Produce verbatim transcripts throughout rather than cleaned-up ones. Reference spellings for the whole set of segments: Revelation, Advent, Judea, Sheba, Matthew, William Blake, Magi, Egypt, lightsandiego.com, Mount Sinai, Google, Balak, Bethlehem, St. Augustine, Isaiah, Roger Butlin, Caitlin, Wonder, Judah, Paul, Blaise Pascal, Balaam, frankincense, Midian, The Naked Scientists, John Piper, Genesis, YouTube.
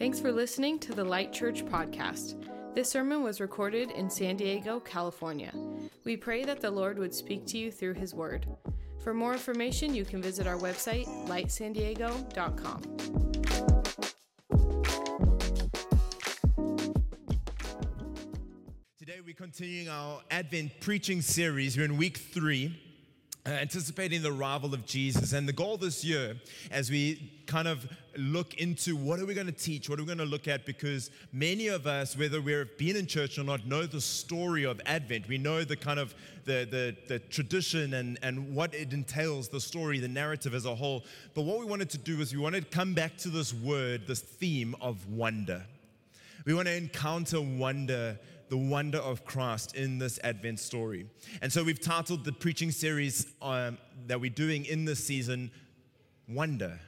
Thanks for listening to the Light Church podcast. This sermon was recorded in San Diego, California. We pray that the Lord would speak to you through His Word. For more information, you can visit our website, light san diego dot com. Today we're continuing our Advent preaching series. We're in week three. Uh, anticipating the arrival of Jesus. And the goal this year, as we kind of look into what are we going to teach, what are we going to look at, because many of us, whether we've been in church or not, know the story of Advent. We know the kind of the the, the tradition and, and what it entails, the story, the narrative as a whole. But what we wanted to do is we wanted to come back to this word, this theme of wonder. We want to encounter wonder, the wonder of Christ in this Advent story. And so we've titled the preaching series um, that we're doing in this season, Wonder.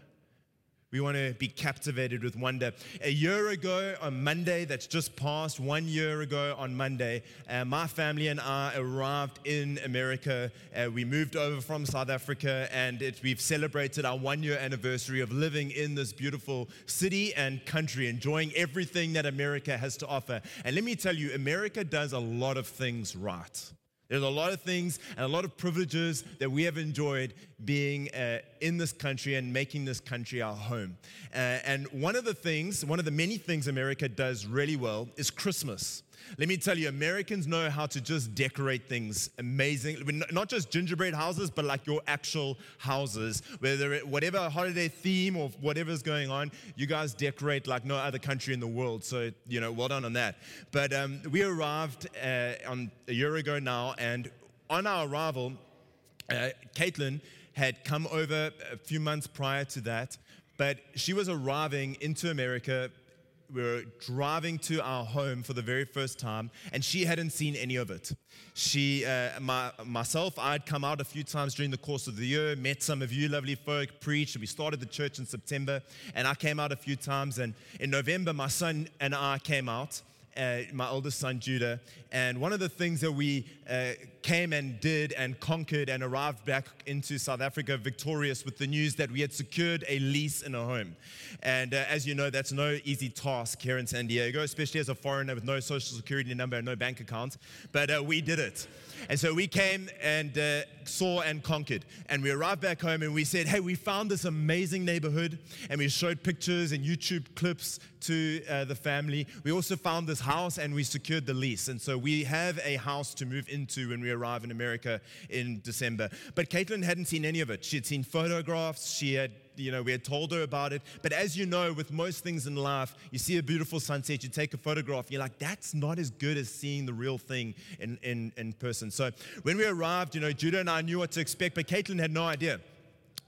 We want to be captivated with wonder. A year ago on Monday, that's just passed, one year ago on Monday, uh, my family and I arrived in America. Uh, we moved over from South Africa, and it, we've celebrated our one-year anniversary of living in this beautiful city and country, enjoying everything that America has to offer. And let me tell you, America does a lot of things right. There's a lot of things and a lot of privileges that we have enjoyed being uh, in this country and making this country our home. Uh, and one of the things, one of the many things America does really well is Christmas. Let me tell you, Americans know how to just decorate things amazing. Not just gingerbread houses, but like your actual houses. Whether it, whatever holiday theme or whatever's going on, you guys decorate like no other country in the world. So, you know, well done on that. But um, we arrived uh, on a year ago now, and on our arrival, uh, Caitlin had come over a few months prior to that, but she was arriving into America. We were driving to our home for the very first time, and she hadn't seen any of it. She, uh, my, myself, I'd come out a few times during the course of the year, met some of you lovely folk, preached. We started the church in September, and I came out a few times. And in November, my son and I came out, uh, my oldest son, Judah. And one of the things that we uh, came and did and conquered and arrived back into South Africa victorious with the news that we had secured a lease in a home. And uh, as you know, that's no easy task here in San Diego, especially as a foreigner with no social security number and no bank account. But uh, we did it. And so we came and uh, saw and conquered. And we arrived back home and we said, hey, we found this amazing neighborhood. And we showed pictures and YouTube clips to uh, the family. We also found this house and we secured the lease. And so we have a house to move into when we arrive in America in December. But Caitlin hadn't seen any of it. She had seen photographs. She had, you know, we had told her about it. But as you know, with most things in life, you see a beautiful sunset, you take a photograph, you're like, that's not as good as seeing the real thing in, in, in person. So when we arrived, you know, Judah and I knew what to expect, but Caitlin had no idea.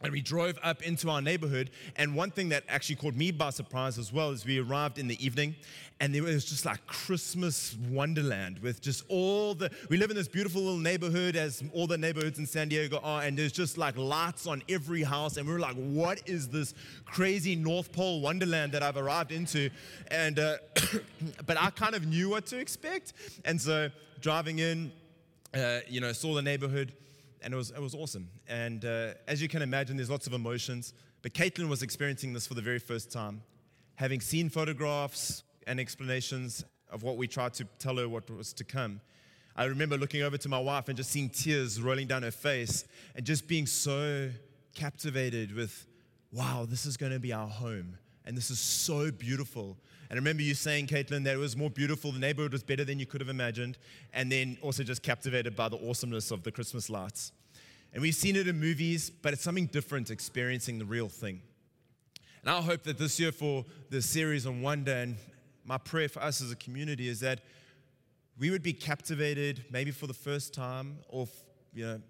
And we drove up into our neighborhood, and one thing that actually caught me by surprise as well is we arrived in the evening, and there was just like Christmas wonderland with just all the, we live in this beautiful little neighborhood as all the neighborhoods in San Diego are, and there's just like lights on every house, and we were like, what is this crazy North Pole wonderland that I've arrived into? And uh, but I kind of knew what to expect, and so driving in, uh, you know, saw the neighborhood. And it was it was awesome. And uh, as you can imagine, there's lots of emotions. But Caitlin was experiencing this for the very first time, having seen photographs and explanations of what we tried to tell her what was to come. I remember looking over to my wife and just seeing tears rolling down her face and just being so captivated with, wow, this is going to be our home. And this is so beautiful. And I remember you saying, Caitlin, that it was more beautiful. The neighborhood was better than you could have imagined. And then also just captivated by the awesomeness of the Christmas lights. And we've seen it in movies, but it's something different experiencing the real thing. And I hope that this year for the series on Wonder, and my prayer for us as a community is that we would be captivated maybe for the first time or, you know,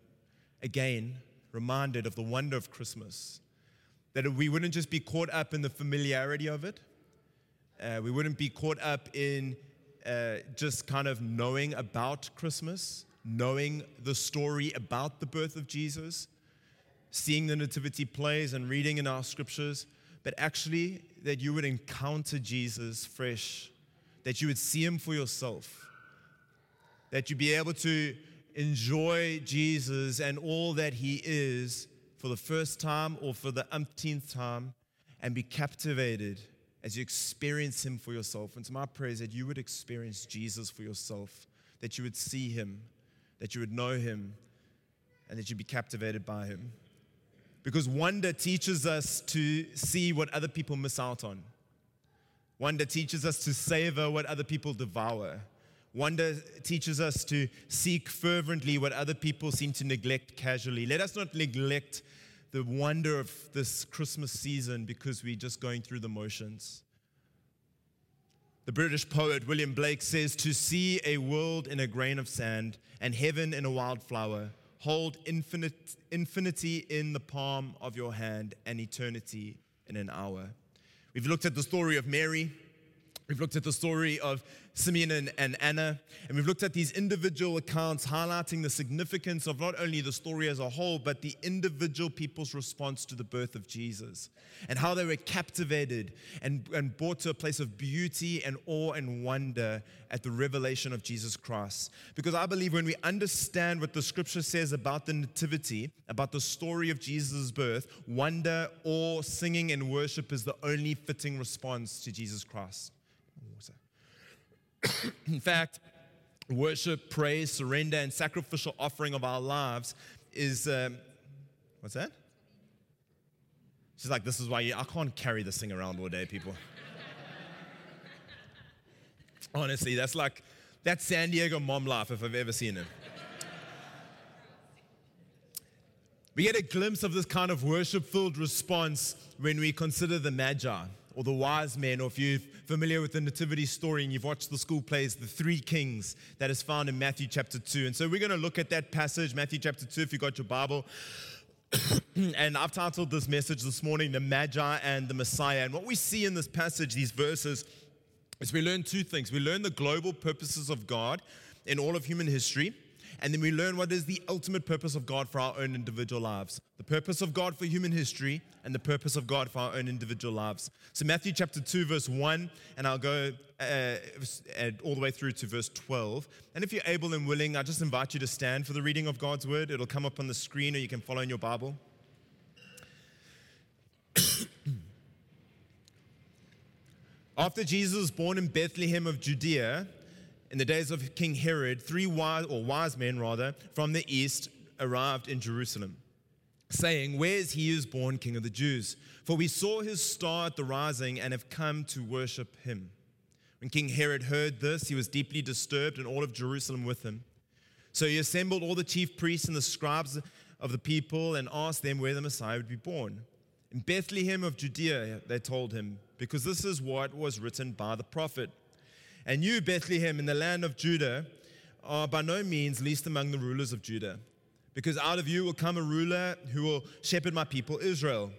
again, reminded of the wonder of Christmas. That we wouldn't just be caught up in the familiarity of it. Uh, we wouldn't be caught up in uh, just kind of knowing about Christmas, knowing the story about the birth of Jesus, seeing the nativity plays and reading in our scriptures, but actually that you would encounter Jesus fresh, that you would see him for yourself, that you'd be able to enjoy Jesus and all that he is for the first time or for the umpteenth time, and be captivated as you experience him for yourself. And so my prayer is that you would experience Jesus for yourself, that you would see him, that you would know him, and that you'd be captivated by him. Because wonder teaches us to see what other people miss out on. Wonder teaches us to savor what other people devour. Wonder teaches us to seek fervently what other people seem to neglect casually. Let us not neglect the wonder of this Christmas season because we're just going through the motions. The British poet William Blake says, "To see a world in a grain of sand and heaven in a wildflower, hold infinite, infinity in the palm of your hand and eternity in an hour." We've looked at the story of Mary. We've looked at the story of Simeon and, and Anna. And we've looked at these individual accounts highlighting the significance of not only the story as a whole, but the individual people's response to the birth of Jesus and how they were captivated and, and brought to a place of beauty and awe and wonder at the revelation of Jesus Christ. Because I believe when we understand what the scripture says about the nativity, about the story of Jesus' birth, wonder, awe, singing, and worship is the only fitting response to Jesus Christ. In fact, worship, praise, surrender, and sacrificial offering of our lives is, um, what's that? She's like, this is why you, I can't carry this thing around all day, people. Honestly, that's like, that's San Diego mom life if I've ever seen it. We get a glimpse of this kind of worship-filled response when we consider the Magi, or the wise men, or if you're familiar with the nativity story and you've watched the school plays, the three kings that is found in Matthew chapter two. And so we're going to look at that passage, Matthew chapter two, if you got your Bible. And I've titled this message this morning, The Magi and the Messiah. And what we see in this passage, these verses, is we learn two things. We learn the global purposes of God in all of human history. And then we learn what is the ultimate purpose of God for our own individual lives. The purpose of God for human history and the purpose of God for our own individual lives. So Matthew chapter two, verse one, and I'll go uh, all the way through to verse twelve. And if you're able and willing, I just invite you to stand for the reading of God's word. It'll come up on the screen or you can follow in your Bible. After Jesus was born in Bethlehem of Judea, in the days of King Herod, three wise, or wise men rather, from the east arrived in Jerusalem, saying, "Where is he who is born King of the Jews? For we saw his star at the rising and have come to worship him." When King Herod heard this, he was deeply disturbed, and all of Jerusalem with him. So he assembled all the chief priests and the scribes of the people and asked them where the Messiah would be born. "In Bethlehem of Judea," they told him, "because this is what was written by the prophet. And you, Bethlehem, in the land of Judah, are by no means least among the rulers of Judah, because out of you will come a ruler who will shepherd my people Israel."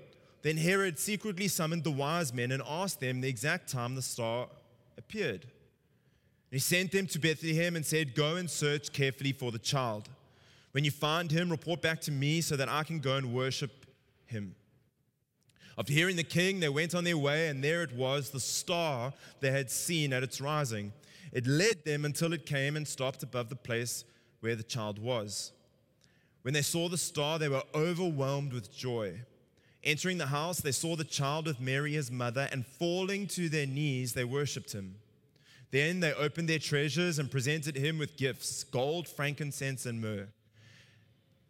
Then Herod secretly summoned the wise men and asked them the exact time the star appeared. He sent them to Bethlehem and said, "Go and search carefully for the child. When you find him, report back to me so that I can go and worship him." After hearing the king, they went on their way, and there it was, the star they had seen at its rising. It led them until it came and stopped above the place where the child was. When they saw the star, they were overwhelmed with joy. Entering the house, they saw the child with Mary, his mother, and falling to their knees, they worshipped him. Then they opened their treasures and presented him with gifts, gold, frankincense, and myrrh.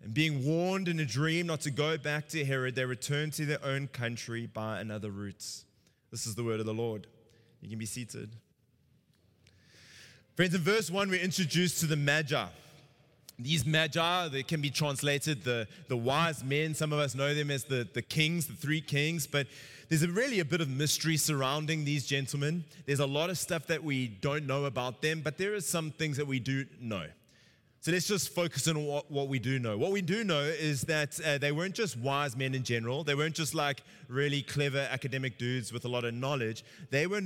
And being warned in a dream not to go back to Herod, they returned to their own country by another route. This is the word of the Lord. You can be seated. Friends, in verse one, we're introduced to the Magi. These Magi, they can be translated the, the wise men. Some of us know them as the, the kings, the three kings. But there's a really a bit of mystery surrounding these gentlemen. There's a lot of stuff that we don't know about them, but there are some things that we do know. So let's just focus on what, what we do know. What we do know is that uh, they weren't just wise men in general. They weren't just like really clever academic dudes with a lot of knowledge. They were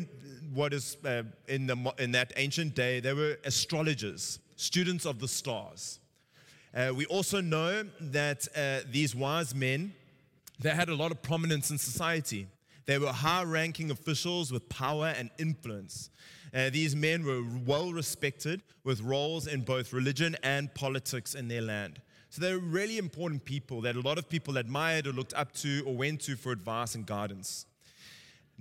what is uh, in the in that ancient day, they were astrologers, students of the stars. Uh, we also know that uh, these wise men, they had a lot of prominence in society. They were high-ranking officials with power and influence. Uh, these men were well-respected with roles in both religion and politics in their land. So they were really important people that a lot of people admired or looked up to or went to for advice and guidance.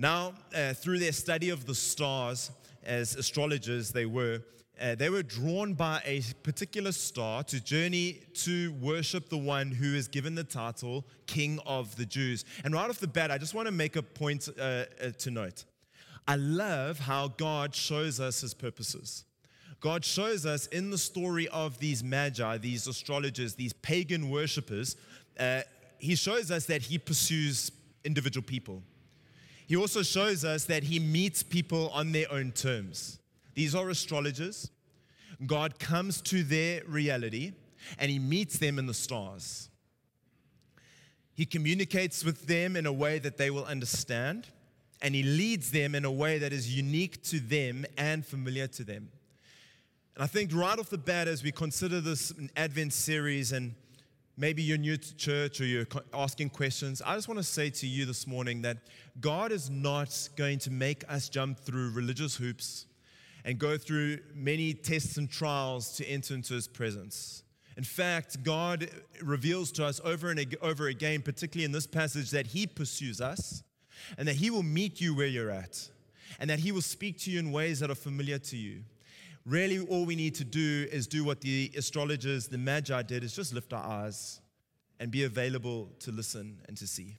Now, uh, through their study of the stars, as astrologers they were, uh, they were drawn by a particular star to journey to worship the one who is given the title King of the Jews. And right off the bat, I just want to make a point uh, uh, to note. I love how God shows us his purposes. God shows us in the story of these Magi, these astrologers, these pagan worshipers, uh, he shows us that he pursues individual people. He also shows us that he meets people on their own terms. These are astrologers. God comes to their reality and he meets them in the stars. He communicates with them in a way that they will understand, and he leads them in a way that is unique to them and familiar to them. And I think right off the bat, as we consider this Advent series, and maybe you're new to church or you're asking questions, I just want to say to you this morning that God is not going to make us jump through religious hoops and go through many tests and trials to enter into his presence. In fact, God reveals to us over and over again, particularly in this passage, that he pursues us, and that he will meet you where you're at, and that he will speak to you in ways that are familiar to you. Really, all we need to do is do what the astrologers, the Magi did, is just lift our eyes and be available to listen and to see.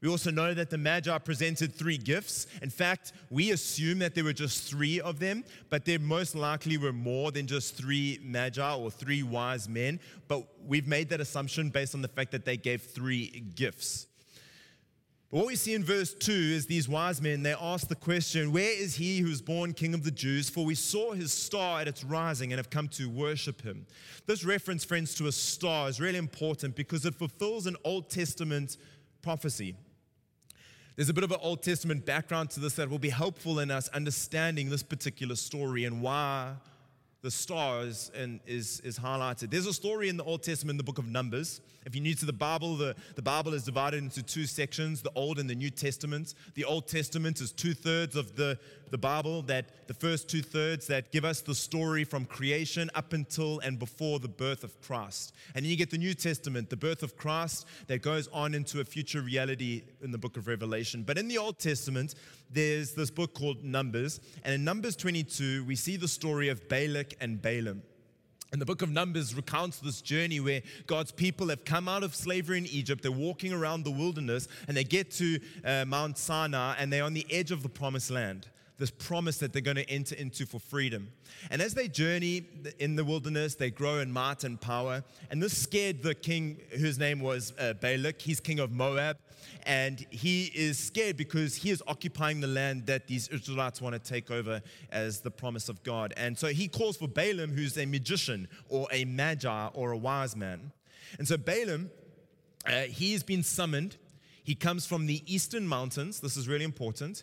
We also know that the Magi presented three gifts. In fact, we assume that there were just three of them, but there most likely were more than just three Magi or three wise men. But we've made that assumption based on the fact that they gave three gifts. But what we see in verse two is these wise men, they ask the question, where is he who is born King of the Jews? For we saw his star at its rising and have come to worship him. This reference, friends, to a star is really important because it fulfills an Old Testament prophecy. There's a bit of an Old Testament background to this that will be helpful in us understanding this particular story and why the star is, and is, is highlighted. There's a story in the Old Testament, the book of Numbers. If you're new to the Bible, the, the Bible is divided into two sections, the Old and the New Testament. The Old Testament is two-thirds of the, the Bible, that the first two-thirds that give us the story from creation up until and before the birth of Christ. And then you get the New Testament, the birth of Christ, that goes on into a future reality in the book of Revelation. But in the Old Testament, there's this book called Numbers. And in Numbers twenty-two, we see the story of Balak and Balaam. And the book of Numbers recounts this journey where God's people have come out of slavery in Egypt. They're walking around the wilderness and they get to uh, Mount Sinai, and they're on the edge of the promised land, this promise that they're going to enter into for freedom. And as they journey in the wilderness, they grow in might and power. And this scared the king, whose name was uh, Balak. He's king of Moab. And he is scared because he is occupying the land that these Israelites want to take over as the promise of God. And so he calls for Balaam, who's a magician or a magi or a wise man. And so Balaam, uh, he's been summoned. He comes from the eastern mountains. This is really important.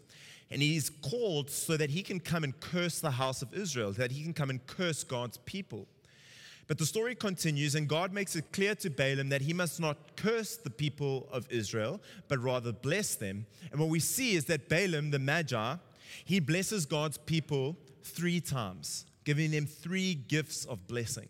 And he's called so that he can come and curse the house of Israel, that he can come and curse God's people. But the story continues, and God makes it clear to Balaam that he must not curse the people of Israel, but rather bless them. And what we see is that Balaam, the Magi, he blesses God's people three times, giving them three gifts of blessing.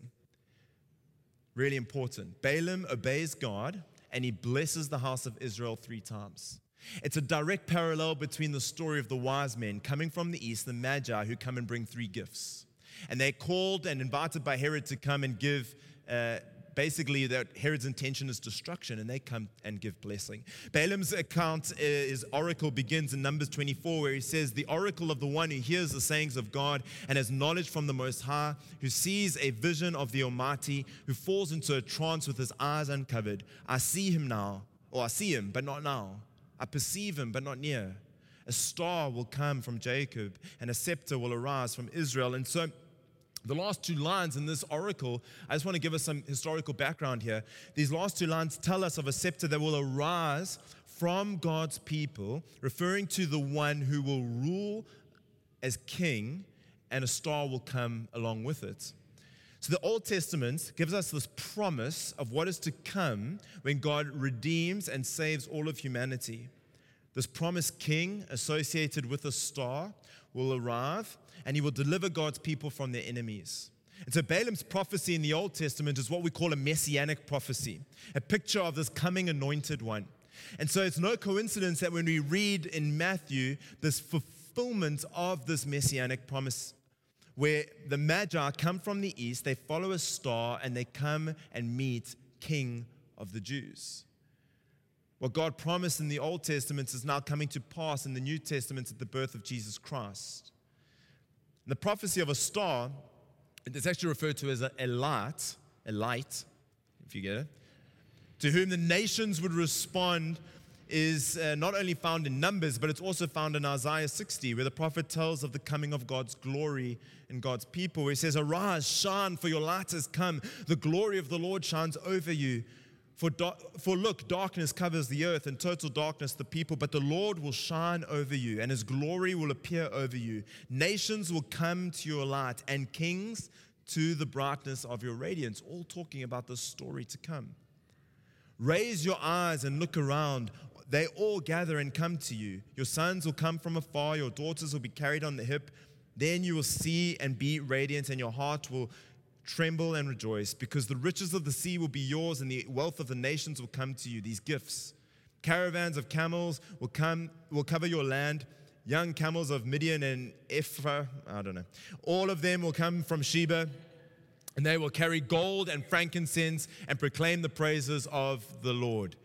Really important. Balaam obeys God, and he blesses the house of Israel three times. It's a direct parallel between the story of the wise men coming from the east, the Magi, who come and bring three gifts. And they're called and invited by Herod to come and give, uh, basically that Herod's intention is destruction, and they come and give blessing. Balaam's account, his oracle, begins in Numbers twenty-four, where he says, the oracle of the one who hears the sayings of God and has knowledge from the Most High, who sees a vision of the Almighty, who falls into a trance with his eyes uncovered. I see him now, or I see him, but not now. I perceive him, but not near. A star will come from Jacob, and a scepter will arise from Israel. And so the last two lines in this oracle, I just want to give us some historical background here. These last two lines tell us of a scepter that will arise from God's people, referring to the one who will rule as king, and a star will come along with it. So the Old Testament gives us this promise of what is to come when God redeems and saves all of humanity. This promised king associated with a star will arrive, and he will deliver God's people from their enemies. And so Balaam's prophecy in the Old Testament is what we call a messianic prophecy, a picture of this coming anointed one. And so it's no coincidence that when we read in Matthew this fulfillment of this messianic promise, where the Magi come from the east, they follow a star, and they come and meet King of the Jews. What God promised in the Old Testament is now coming to pass in the New Testament at the birth of Jesus Christ. The prophecy of a star, it's actually referred to as a, a light, a light, if you get it, to whom the nations would respond, is uh, not only found in Numbers, but it's also found in Isaiah sixty, where the prophet tells of the coming of God's glory in God's people, where he says, "Arise, shine, for your light has come. The glory of the Lord shines over you. For, do- for look, darkness covers the earth, and total darkness the people, but the Lord will shine over you, and his glory will appear over you. Nations will come to your light, and kings to the brightness of your radiance." All talking about the story to come. "Raise your eyes and look around. They all gather and come to you. Your sons will come from afar. Your daughters will be carried on the hip. Then you will see and be radiant, and your heart will tremble and rejoice, because the riches of the sea will be yours, and the wealth of the nations will come to you." These gifts. "Caravans of camels will come, will cover your land. Young camels of Midian and Ephah," I don't know. "All of them will come from Sheba, and they will carry gold and frankincense and proclaim the praises of the Lord."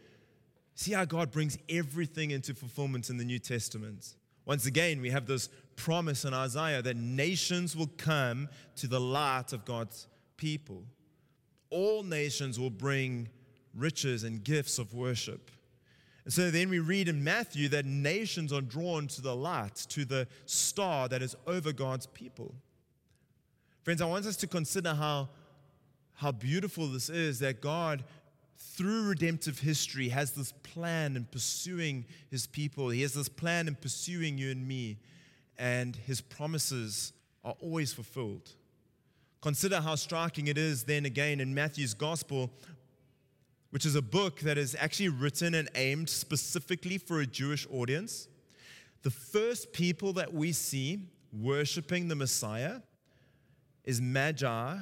See how God brings everything into fulfillment in the New Testament. Once again, we have this promise in Isaiah that nations will come to the light of God's people. All nations will bring riches and gifts of worship. And so then we read in Matthew that nations are drawn to the light, to the star that is over God's people. Friends, I want us to consider how, how beautiful this is, that God, through redemptive history, has this plan in pursuing his people. He has this plan in pursuing you and me, and his promises are always fulfilled. Consider how striking it is then again in Matthew's gospel, which is a book that is actually written and aimed specifically for a Jewish audience. The first people that we see worshiping the Messiah is Magi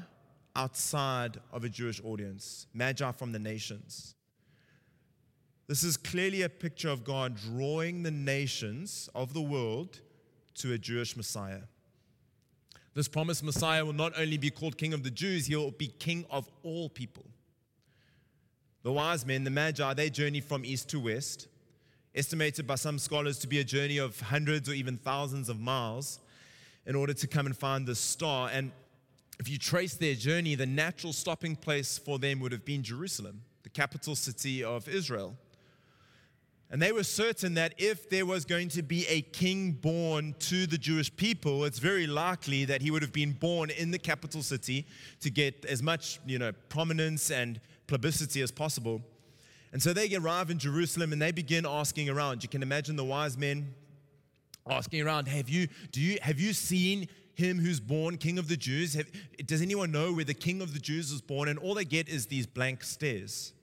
outside of a Jewish audience, Magi from the nations. This is clearly a picture of God drawing the nations of the world to a Jewish Messiah. This promised Messiah will not only be called King of the Jews, he will be King of all people. The wise men, the Magi, they journey from east to west, estimated by some scholars to be a journey of hundreds or even thousands of miles in order to come and find this star. And if you trace their journey, the natural stopping place for them would have been Jerusalem, the capital city of Israel. And they were certain that if there was going to be a king born to the Jewish people, it's very likely that he would have been born in the capital city to get as much, you know, prominence and publicity as possible. And so they arrive in Jerusalem and they begin asking around. You can imagine the wise men asking around, "Have you do you have you seen him who's born King of the Jews? Have, does anyone know where the King of the Jews was born?" And all they get is these blank stares,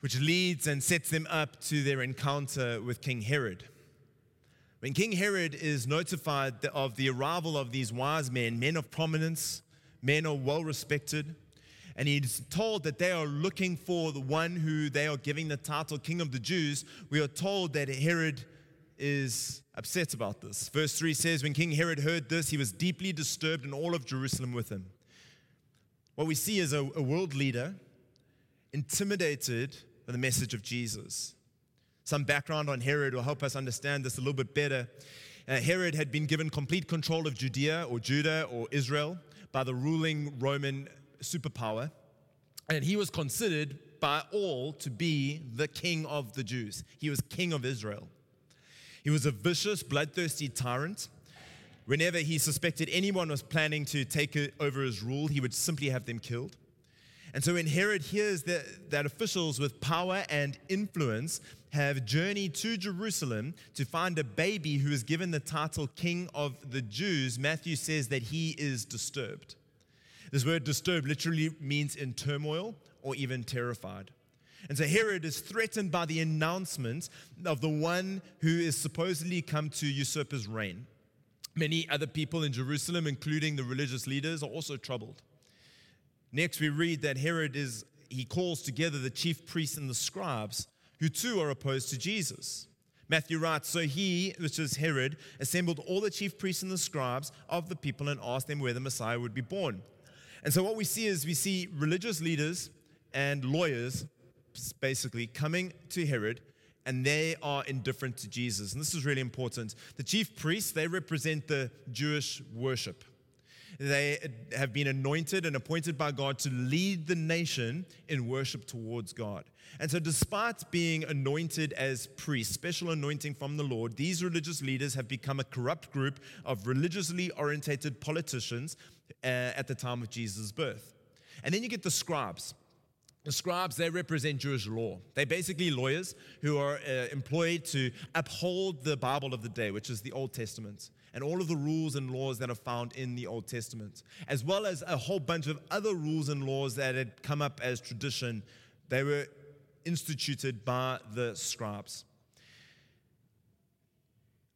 which leads and sets them up to their encounter with King Herod. When King Herod is notified of the arrival of these wise men, men of prominence, men who are well respected, and he's told that they are looking for the one who they are giving the title King of the Jews, we are told that Herod is upset about this. Verse three says, "When King Herod heard this, he was deeply disturbed, and all of Jerusalem with him." What we see is a, a world leader intimidated by the message of Jesus. Some background on Herod will help us understand this a little bit better. Uh, Herod had been given complete control of Judea or Judah or Israel by the ruling Roman superpower, and he was considered by all to be the king of the Jews. He was king of Israel. He was a vicious, bloodthirsty tyrant. Whenever he suspected anyone was planning to take over his rule, he would simply have them killed. And so when Herod hears that, that officials with power and influence have journeyed to Jerusalem to find a baby who is given the title King of the Jews, Matthew says that he is disturbed. This word disturbed literally means in turmoil or even terrified. And so Herod is threatened by the announcement of the one who is supposedly come to usurp his reign. Many other people in Jerusalem, including the religious leaders, are also troubled. Next, we read that Herod is, he calls together the chief priests and the scribes who too are opposed to Jesus. Matthew writes, so he, which is Herod, assembled all the chief priests and the scribes of the people and asked them where the Messiah would be born. And so what we see is we see religious leaders and lawyers basically coming to Herod, and they are indifferent to Jesus. And this is really important. The chief priests, they represent the Jewish worship. They have been anointed and appointed by God to lead the nation in worship towards God. And so despite being anointed as priests, special anointing from the Lord, these religious leaders have become a corrupt group of religiously orientated politicians uh, at the time of Jesus' birth. And then you get the scribes. The scribes, they represent Jewish law. They're basically lawyers who are uh, employed to uphold the Bible of the day, which is the Old Testament, and all of the rules and laws that are found in the Old Testament, as well as a whole bunch of other rules and laws that had come up as tradition. They were instituted by the scribes.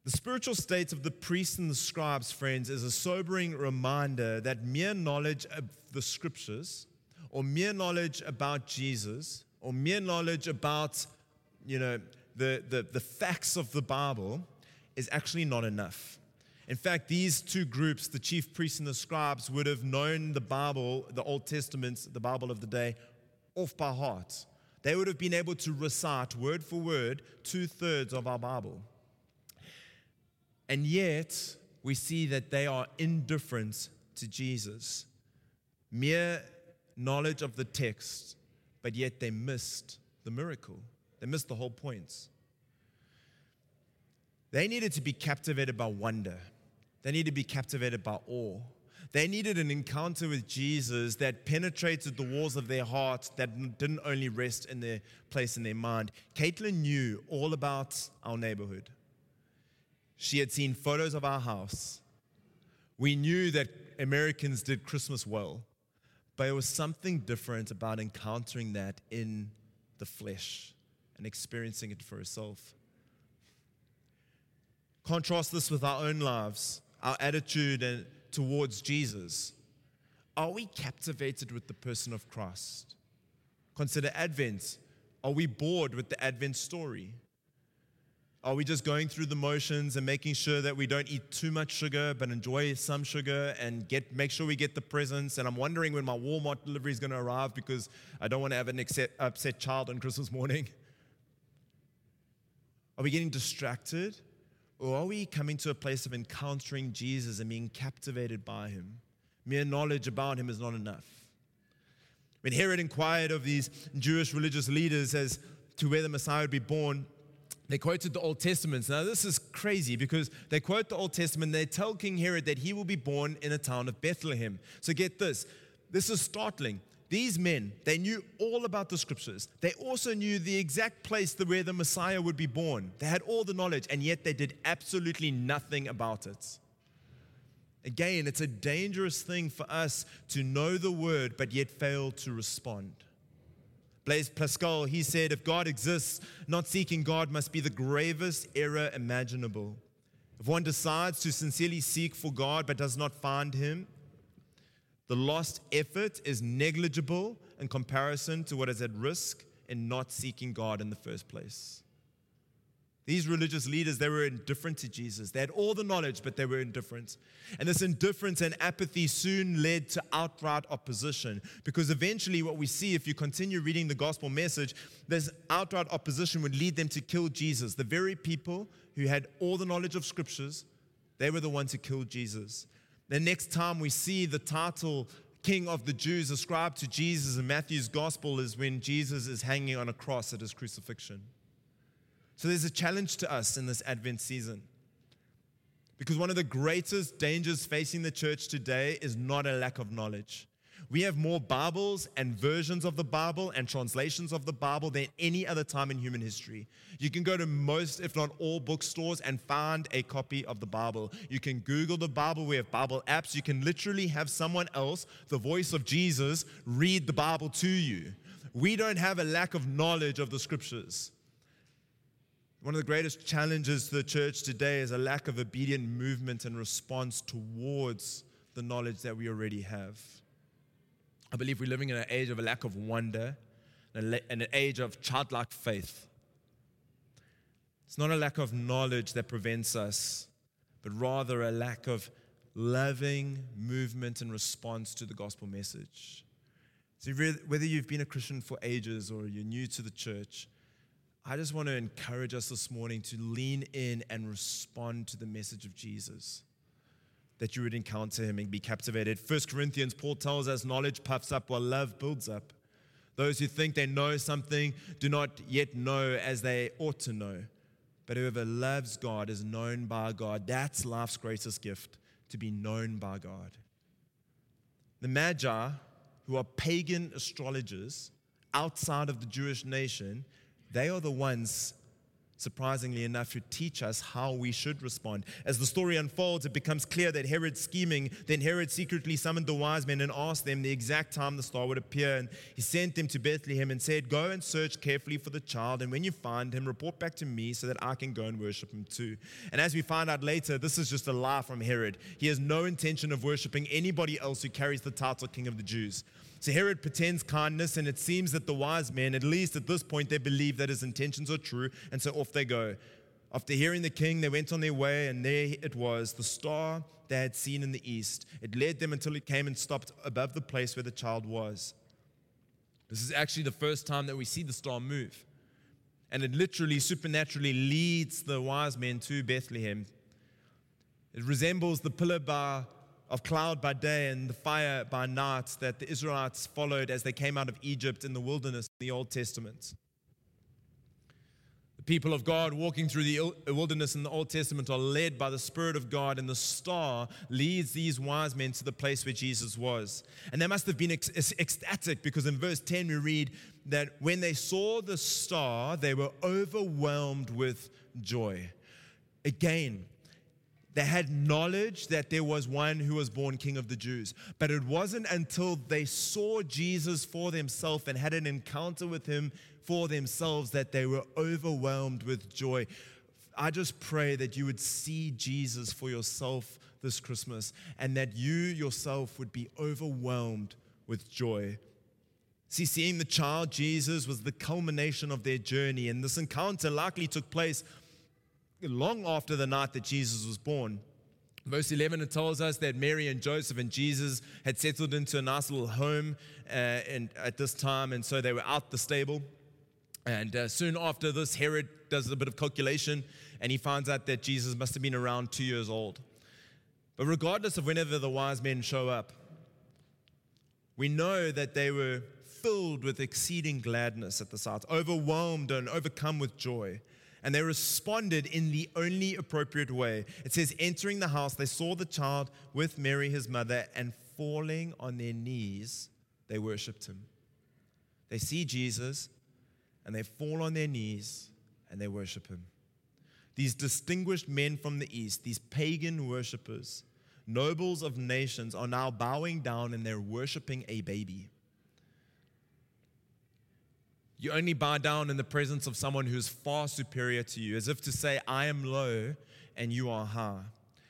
The spiritual state of the priests and the scribes, friends, is a sobering reminder that mere knowledge of the scriptures, or mere knowledge about Jesus, or mere knowledge about, you know, the, the, the facts of the Bible is actually not enough. In fact, these two groups, the chief priests and the scribes, would have known the Bible, the Old Testament, the Bible of the day, off by heart. They would have been able to recite word for word two-thirds of our Bible. And yet, we see that they are indifferent to Jesus. Mere knowledge of the text, but yet they missed the miracle. They missed the whole point. They needed to be captivated by wonder. They needed to be captivated by awe. They needed an encounter with Jesus that penetrated the walls of their heart, that didn't only rest in their place in their mind. Caitlin knew all about our neighborhood. She had seen photos of our house. We knew that Americans did Christmas well. But it was something different about encountering that in the flesh and experiencing it for herself. Contrast this with our own lives, our attitude towards Jesus. Are we captivated with the person of Christ? Consider Advent. Are we bored with the Advent story? Are we just going through the motions and making sure that we don't eat too much sugar but enjoy some sugar and get make sure we get the presents? And I'm wondering when my Walmart delivery is going to arrive because I don't want to have an upset child on Christmas morning. Are we getting distracted? Or are we coming to a place of encountering Jesus and being captivated by him? Mere knowledge about him is not enough. When Herod inquired of these Jewish religious leaders as to where the Messiah would be born, they quoted the Old Testament. Now, this is crazy because they quote the Old Testament. They tell King Herod that he will be born in a town of Bethlehem. So get this. This is startling. These men, they knew all about the scriptures. They also knew the exact place where the Messiah would be born. They had all the knowledge, and yet they did absolutely nothing about it. Again, it's a dangerous thing for us to know the word, but yet fail to respond. Blaise Pascal, he said, if God exists, not seeking God must be the gravest error imaginable. If one decides to sincerely seek for God but does not find him, the lost effort is negligible in comparison to what is at risk in not seeking God in the first place. These religious leaders, they were indifferent to Jesus. They had all the knowledge, but they were indifferent. And this indifference and apathy soon led to outright opposition, because eventually what we see, if you continue reading the gospel message, this outright opposition would lead them to kill Jesus. The very people who had all the knowledge of scriptures, they were the ones who killed Jesus. The next time we see the title King of the Jews ascribed to Jesus in Matthew's gospel is when Jesus is hanging on a cross at his crucifixion. So there's a challenge to us in this Advent season, because one of the greatest dangers facing the church today is not a lack of knowledge. We have more Bibles and versions of the Bible and translations of the Bible than any other time in human history. You can go to most, if not all, bookstores and find a copy of the Bible. You can Google the Bible. We have Bible apps. You can literally have someone else, the voice of Jesus, read the Bible to you. We don't have a lack of knowledge of the scriptures. One of the greatest challenges to the church today is a lack of obedient movement and response towards the knowledge that we already have. I believe we're living in an age of a lack of wonder, and an age of childlike faith It's not a lack of knowledge that prevents us, but rather a lack of loving movement in response to the gospel message. So whether you've been a Christian for ages or you're new to the church, I just want to encourage us this morning to lean in and respond to the message of Jesus, that you would encounter him and be captivated. First Corinthians, Paul tells us, knowledge puffs up while love builds up. Those who think they know something do not yet know as they ought to know. But whoever loves God is known by God. That's life's greatest gift, to be known by God. The Magi, who are pagan astrologers outside of the Jewish nation, they are the ones, surprisingly enough, who teach us how we should respond. As the story unfolds, it becomes clear that Herod's scheming. Then Herod secretly summoned the wise men and asked them the exact time the star would appear. And he sent them to Bethlehem and said, "Go and search carefully for the child. And when you find him, report back to me so that I can go and worship him too." And as we find out later, this is just a lie from Herod. He has no intention of worshiping anybody else who carries the title King of the Jews. So Herod pretends kindness, and it seems that the wise men, at least at this point, they believe that his intentions are true, and so off they go. After hearing the king, they went on their way, and there it was, the star they had seen in the east. It led them until it came and stopped above the place where the child was. This is actually the first time that we see the star move, and it literally, supernaturally leads the wise men to Bethlehem. It resembles the pillar by of cloud by day and the fire by night that the Israelites followed as they came out of Egypt in the wilderness in the Old Testament. The people of God walking through the wilderness in the Old Testament are led by the Spirit of God, and the star leads these wise men to the place where Jesus was. And they must have been ecstatic, because in verse ten we read that when they saw the star, they were overwhelmed with joy. Again, they had knowledge that there was one who was born King of the Jews. But it wasn't until they saw Jesus for themselves and had an encounter with him for themselves that they were overwhelmed with joy. I just pray that you would see Jesus for yourself this Christmas, and that you yourself would be overwhelmed with joy. See, seeing the child Jesus was the culmination of their journey, and this encounter likely took place long after the night that Jesus was born. Verse eleven, it tells us that Mary and Joseph and Jesus had settled into a nice little home uh, and at this time, and so they were out the stable. And uh, soon after this, Herod does a bit of calculation, and he finds out that Jesus must have been around two years old. But regardless of whenever the wise men show up, we know that they were filled with exceeding gladness at the sight, overwhelmed and overcome with joy. And they responded in the only appropriate way. It says, entering the house, they saw the child with Mary, his mother, and falling on their knees, they worshipped him. They see Jesus, and they fall on their knees, and they worship him. These distinguished men from the east, these pagan worshippers, nobles of nations, are now bowing down, and they're worshipping a baby. You only bow down in the presence of someone who's far superior to you, as if to say, I am low and you are high.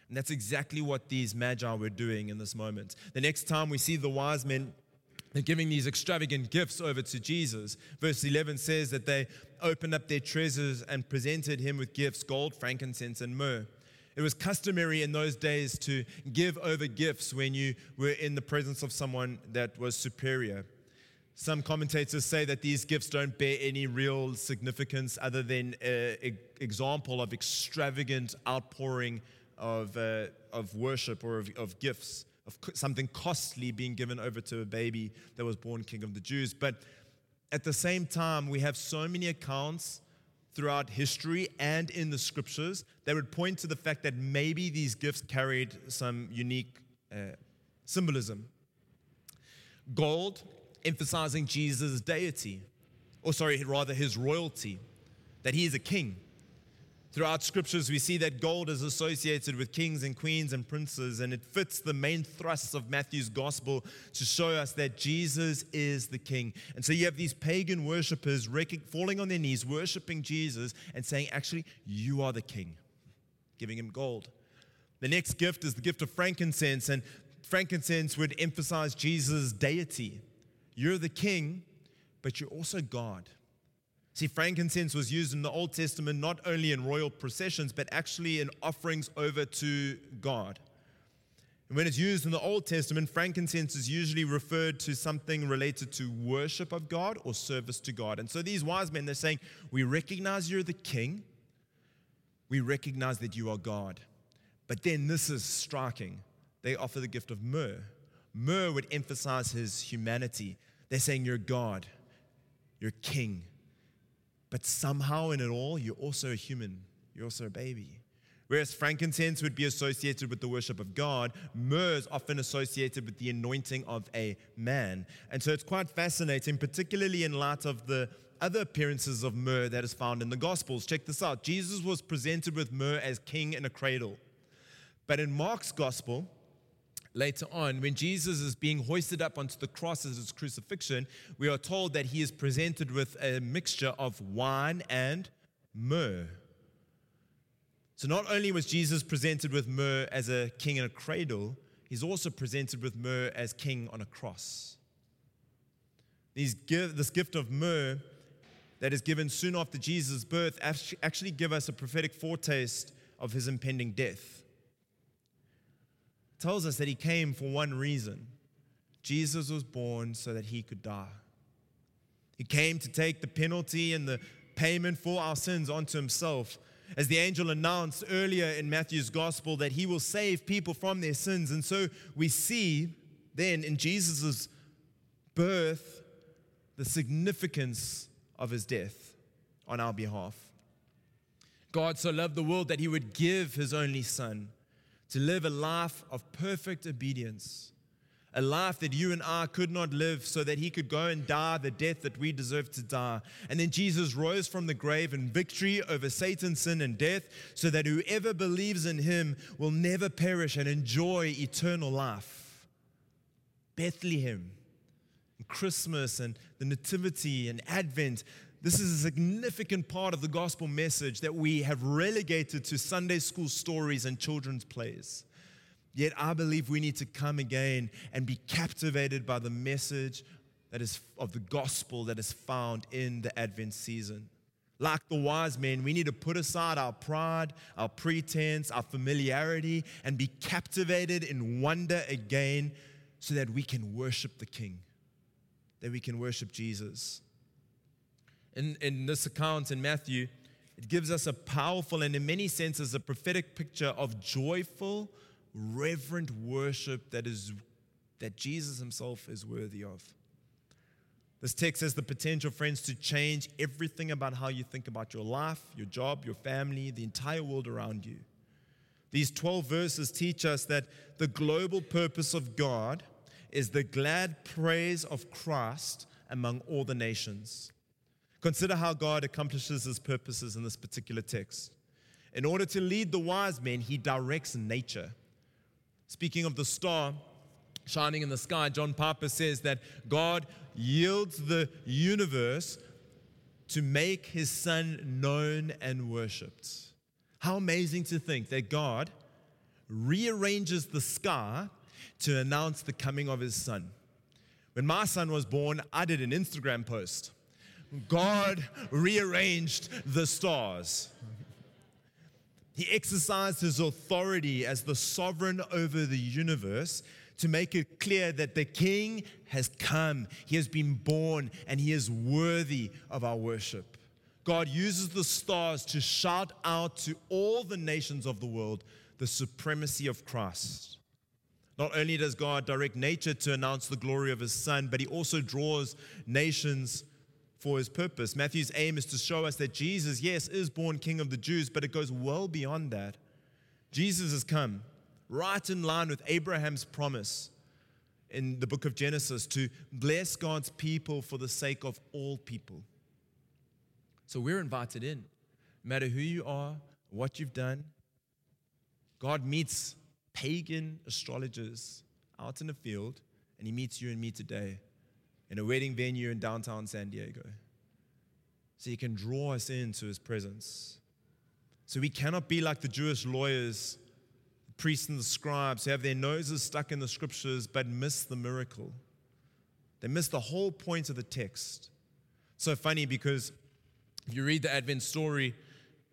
And that's exactly what these Magi were doing in this moment. The next time we see the wise men, they're giving these extravagant gifts over to Jesus. Verse eleven says that they opened up their treasures and presented him with gifts, gold, frankincense, and myrrh. It was customary in those days to give over gifts when you were in the presence of someone that was superior. Some commentators say that these gifts don't bear any real significance other than an uh, example of extravagant outpouring of uh, of worship or of, of gifts, of something costly being given over to a baby that was born King of the Jews. But at the same time, we have so many accounts throughout history and in the scriptures that would point to the fact that maybe these gifts carried some unique uh, symbolism. Gold, emphasizing Jesus' deity, or sorry, rather his royalty, that he is a king. Throughout scriptures, we see that gold is associated with kings and queens and princes, and it fits the main thrust of Matthew's gospel to show us that Jesus is the king. And so you have these pagan worshippers falling on their knees, worshiping Jesus and saying, actually, you are the king, giving him gold. The next gift is the gift of frankincense, and frankincense would emphasize Jesus' deity. You're the king, but you're also God. See, frankincense was used in the Old Testament not only in royal processions, but actually in offerings over to God. And when it's used in the Old Testament, frankincense is usually referred to something related to worship of God or service to God. And so these wise men, they're saying, we recognize you're the king. We recognize that you are God. But then this is striking. They offer the gift of myrrh. Myrrh would emphasize his humanity. They're saying you're God, you're king. But somehow in it all, you're also a human. You're also a baby. Whereas frankincense would be associated with the worship of God, myrrh is often associated with the anointing of a man. And so it's quite fascinating, particularly in light of the other appearances of myrrh that is found in the Gospels. Check this out. Jesus was presented with myrrh as king in a cradle. But in Mark's Gospel, later on, when Jesus is being hoisted up onto the cross at his crucifixion, we are told that he is presented with a mixture of wine and myrrh. So not only was Jesus presented with myrrh as a king in a cradle, he's also presented with myrrh as king on a cross. These give, this gift of myrrh that is given soon after Jesus' birth actually give us a prophetic foretaste of his impending death. It tells us that he came for one reason. Jesus was born so that he could die. He came to take the penalty and the payment for our sins onto himself. As the angel announced earlier in Matthew's gospel that he will save people from their sins. And so we see then in Jesus' birth, the significance of his death on our behalf. God so loved the world that he would give his only son to live a life of perfect obedience, a life that you and I could not live so that he could go and die the death that we deserve to die. And then Jesus rose from the grave in victory over Satan, sin, and death so that whoever believes in him will never perish and enjoy eternal life. Bethlehem, and Christmas, and the Nativity, and Advent. This is a significant part of the gospel message that we have relegated to Sunday school stories and children's plays. Yet I believe we need to come again and be captivated by the message that is of the gospel that is found in the Advent season. Like the wise men, we need to put aside our pride, our pretense, our familiarity, and be captivated in wonder again so that we can worship the King, that we can worship Jesus. In, in this account in Matthew, it gives us a powerful and in many senses a prophetic picture of joyful, reverent worship that is that Jesus himself is worthy of. This text has the potential, friends, to change everything about how you think about your life, your job, your family, the entire world around you. These twelve verses teach us that the global purpose of God is the glad praise of Christ among all the nations. Consider how God accomplishes his purposes in this particular text. In order to lead the wise men, he directs nature. Speaking of the star shining in the sky, John Piper says that God yields the universe to make his son known and worshipped. How amazing to think that God rearranges the sky to announce the coming of his son. When my son was born, I did an Instagram post. God rearranged the stars. He exercised his authority as the sovereign over the universe to make it clear that the King has come, he has been born, and he is worthy of our worship. God uses the stars to shout out to all the nations of the world the supremacy of Christ. Not only does God direct nature to announce the glory of his Son, but he also draws nations for his purpose. Matthew's aim is to show us that Jesus, yes, is born King of the Jews, but it goes well beyond that. Jesus has come right in line with Abraham's promise in the book of Genesis to bless God's people for the sake of all people. So we're invited in. No matter who you are, what you've done, God meets pagan astrologers out in a field, and he meets you and me today in a wedding venue in downtown San Diego. So he can draw us into his presence. So we cannot be like the Jewish lawyers, the priests and the scribes who have their noses stuck in the scriptures but miss the miracle. They miss the whole point of the text. So funny because If you read the Advent story,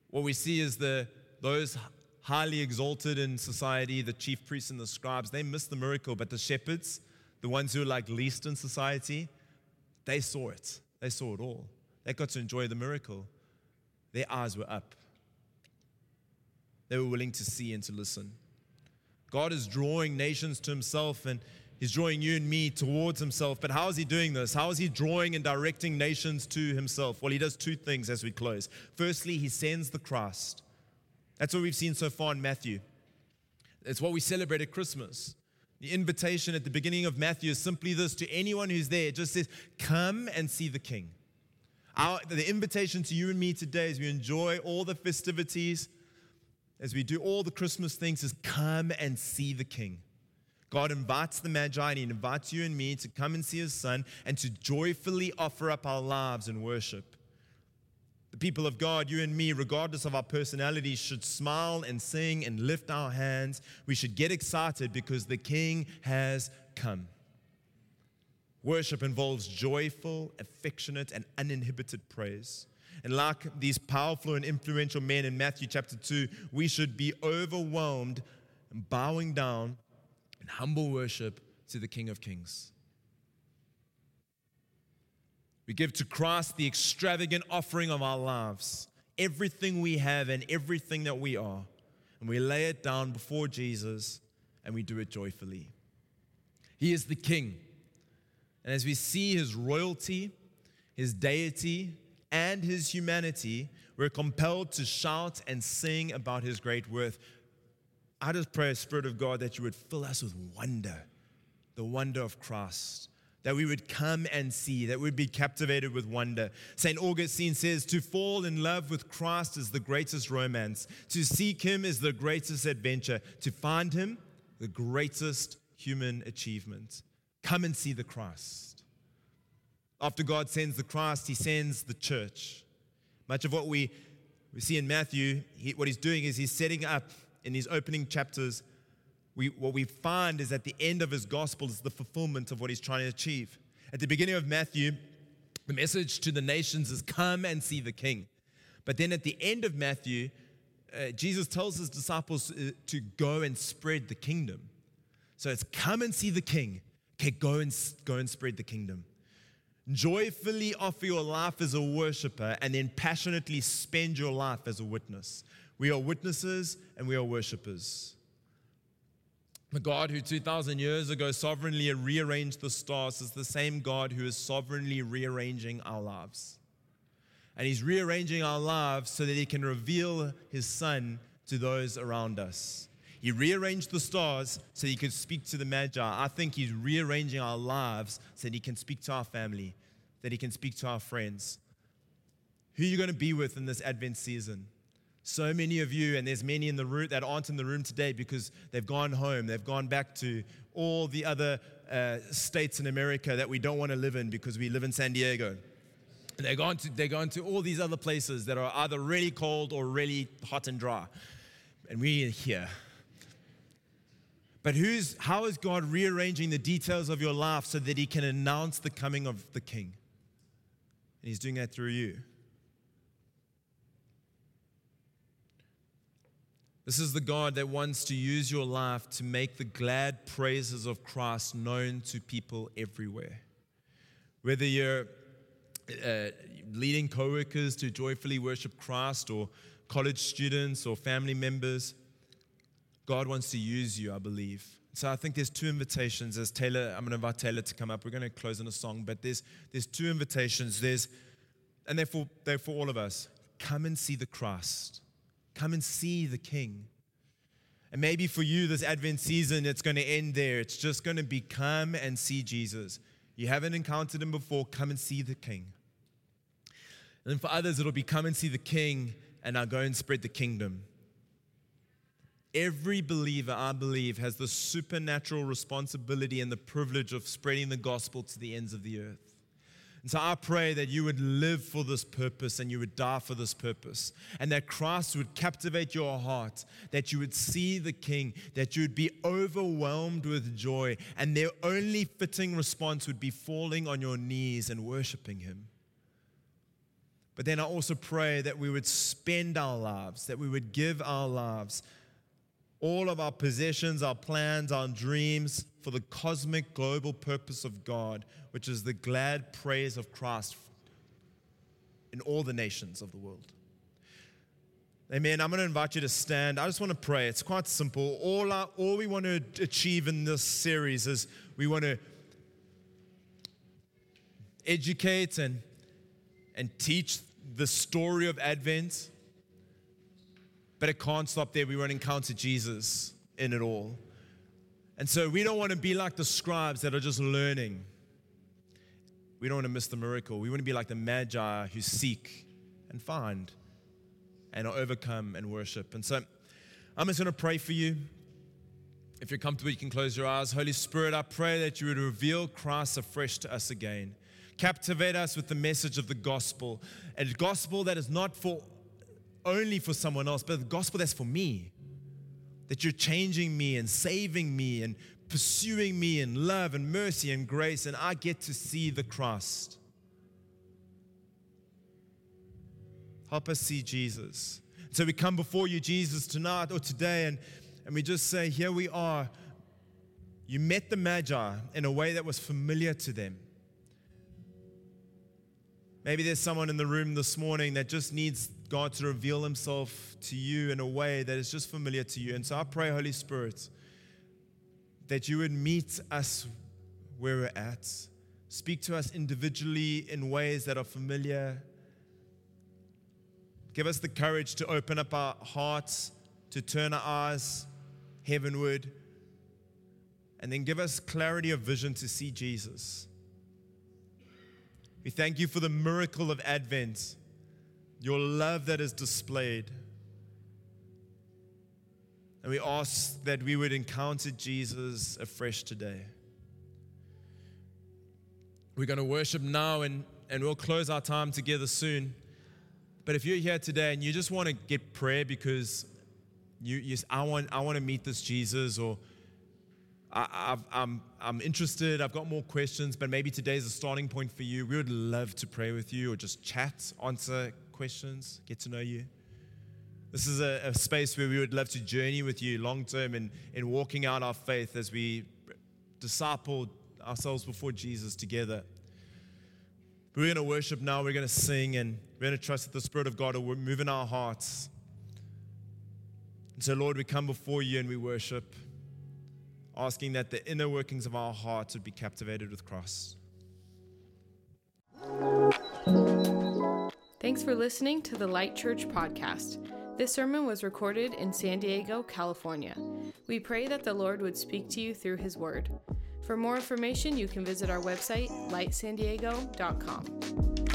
what we see is the those highly exalted in society, the chief priests and the scribes, they missed the miracle, but the shepherds, the ones who are like least in society, they saw it. They saw it all. They got to enjoy the miracle. Their eyes were up. They were willing to see and to listen. God is drawing nations to himself, and he's drawing you and me towards himself. But how is he doing this? How is he drawing and directing nations to himself? Well, he does two things as we close. Firstly, he sends the Christ. That's what we've seen so far in Matthew. It's what we celebrate at Christmas. The invitation at the beginning of Matthew is simply this to anyone who's there. It just says, come and see the King. Our, the invitation to you and me today as we enjoy all the festivities, as we do all the Christmas things, is come and see the King. God invites the Magi, and he invites you and me to come and see his son and to joyfully offer up our lives in worship. The people of God, you and me, regardless of our personality, should smile and sing and lift our hands. We should get excited because the King has come. Worship involves joyful, affectionate, and uninhibited praise. And like these powerful and influential men in Matthew chapter two, we should be overwhelmed and bowing down in humble worship to the King of Kings. We give to Christ the extravagant offering of our lives, everything we have and everything that we are, and we lay it down before Jesus, and we do it joyfully. He is the King, and as we see his royalty, his deity, and his humanity, we're compelled to shout and sing about his great worth. I just pray, Spirit of God, that you would fill us with wonder, the wonder of Christ, that we would come and see, that we'd be captivated with wonder. Saint Augustine says, to fall in love with Christ is the greatest romance. To seek him is the greatest adventure. To find him, the greatest human achievement. Come and see the Christ. After God sends the Christ, he sends the church. Much of what we, we see in Matthew, he, what he's doing is he's setting up in these opening chapters, we, what we find is at the end of his gospel is the fulfillment of what he's trying to achieve. At the beginning of Matthew, the message to the nations is come and see the King. But then at the end of Matthew, uh, Jesus tells his disciples uh, to go and spread the kingdom. So it's come and see the King. Okay, go and, go and spread the kingdom. Joyfully offer your life as a worshiper and then passionately spend your life as a witness. We are witnesses and we are worshipers. The God who two thousand years ago sovereignly rearranged the stars is the same God who is sovereignly rearranging our lives. And he's rearranging our lives so that he can reveal his son to those around us. He rearranged the stars so he could speak to the Magi. I think he's rearranging our lives so that he can speak to our family, that he can speak to our friends. Who are you going to be with in this Advent season? So many of you, and there's many in the room that aren't in the room today because they've gone home. They've gone back to all the other uh, states in America that we don't want to live in because we live in San Diego. They're going to, they're going to all these other places that are either really cold or really hot and dry. And we're here. But who's, how is God rearranging the details of your life so that he can announce the coming of the King? And he's doing that through you. This is the God that wants to use your life to make the glad praises of Christ known to people everywhere. Whether you're uh, leading coworkers to joyfully worship Christ or college students or family members, God wants to use you, I believe. So I think there's two invitations. As Taylor, I'm going to invite Taylor to come up. We're going to close in a song, but there's there's two invitations. There's, and they're for, they're for all of us. Come and see the Christ. Come and see the King. And maybe for you, this Advent season, it's going to end there. It's just going to be come and see Jesus. You haven't encountered him before. Come and see the King. And then for others, it'll be come and see the King, and I'll go and spread the kingdom. Every believer, I believe, has the supernatural responsibility and the privilege of spreading the gospel to the ends of the earth. And so I pray that you would live for this purpose and you would die for this purpose, and that Christ would captivate your heart, that you would see the King, that you would be overwhelmed with joy, and their only fitting response would be falling on your knees and worshiping him. But then I also pray that we would spend our lives, that we would give our lives, all of our possessions, our plans, our dreams, for the cosmic global purpose of God, which is the glad praise of Christ in all the nations of the world. Amen. I'm going to invite you to stand. I just want to pray. It's quite simple. All our, all we want to achieve in this series is we want to educate and, and teach the story of Advent. But it can't stop there. We want to encounter Jesus in it all. And so we don't want to be like the scribes that are just learning. We don't want to miss the miracle. We want to be like the Magi who seek and find and are overcome and worship. And so I'm just going to pray for you. If you're comfortable, you can close your eyes. Holy Spirit, I pray that you would reveal Christ afresh to us again. Captivate us with the message of the gospel, a gospel that is not for only for someone else, but the gospel that's for me, that you're changing me and saving me and pursuing me in love and mercy and grace, and I get to see the Christ. Help us see Jesus. So we come before you, Jesus, tonight or today, and, and we just say, here we are. You met the Magi in a way that was familiar to them. Maybe there's someone in the room this morning that just needs God to reveal himself to you in a way that is just familiar to you. And so I pray, Holy Spirit, that you would meet us where we're at. Speak to us individually in ways that are familiar. Give us the courage to open up our hearts, to turn our eyes heavenward, and then give us clarity of vision to see Jesus. We thank you for the miracle of Advent, your love that is displayed. And we ask that we would encounter Jesus afresh today. We're going to worship now, and, and we'll close our time together soon. But if you're here today and you just want to get prayer because you, you I want I want to meet this Jesus, or I, I've, I'm I'm interested, I've got more questions, but maybe today's a starting point for you. We would love to pray with you, or just chat, answer questions, get to know you. This is a, a space where we would love to journey with you long term in, in walking out our faith as we disciple ourselves before Jesus together. We're going to worship now, we're going to sing, and we're going to trust that the Spirit of God will move in our hearts. And so, Lord, we come before you and we worship, asking that the inner workings of our hearts would be captivated with Christ. Thanks for listening to the Light Church podcast. This sermon was recorded in San Diego, California. We pray that the Lord would speak to you through his word. For more information, you can visit our website, light san diego dot com.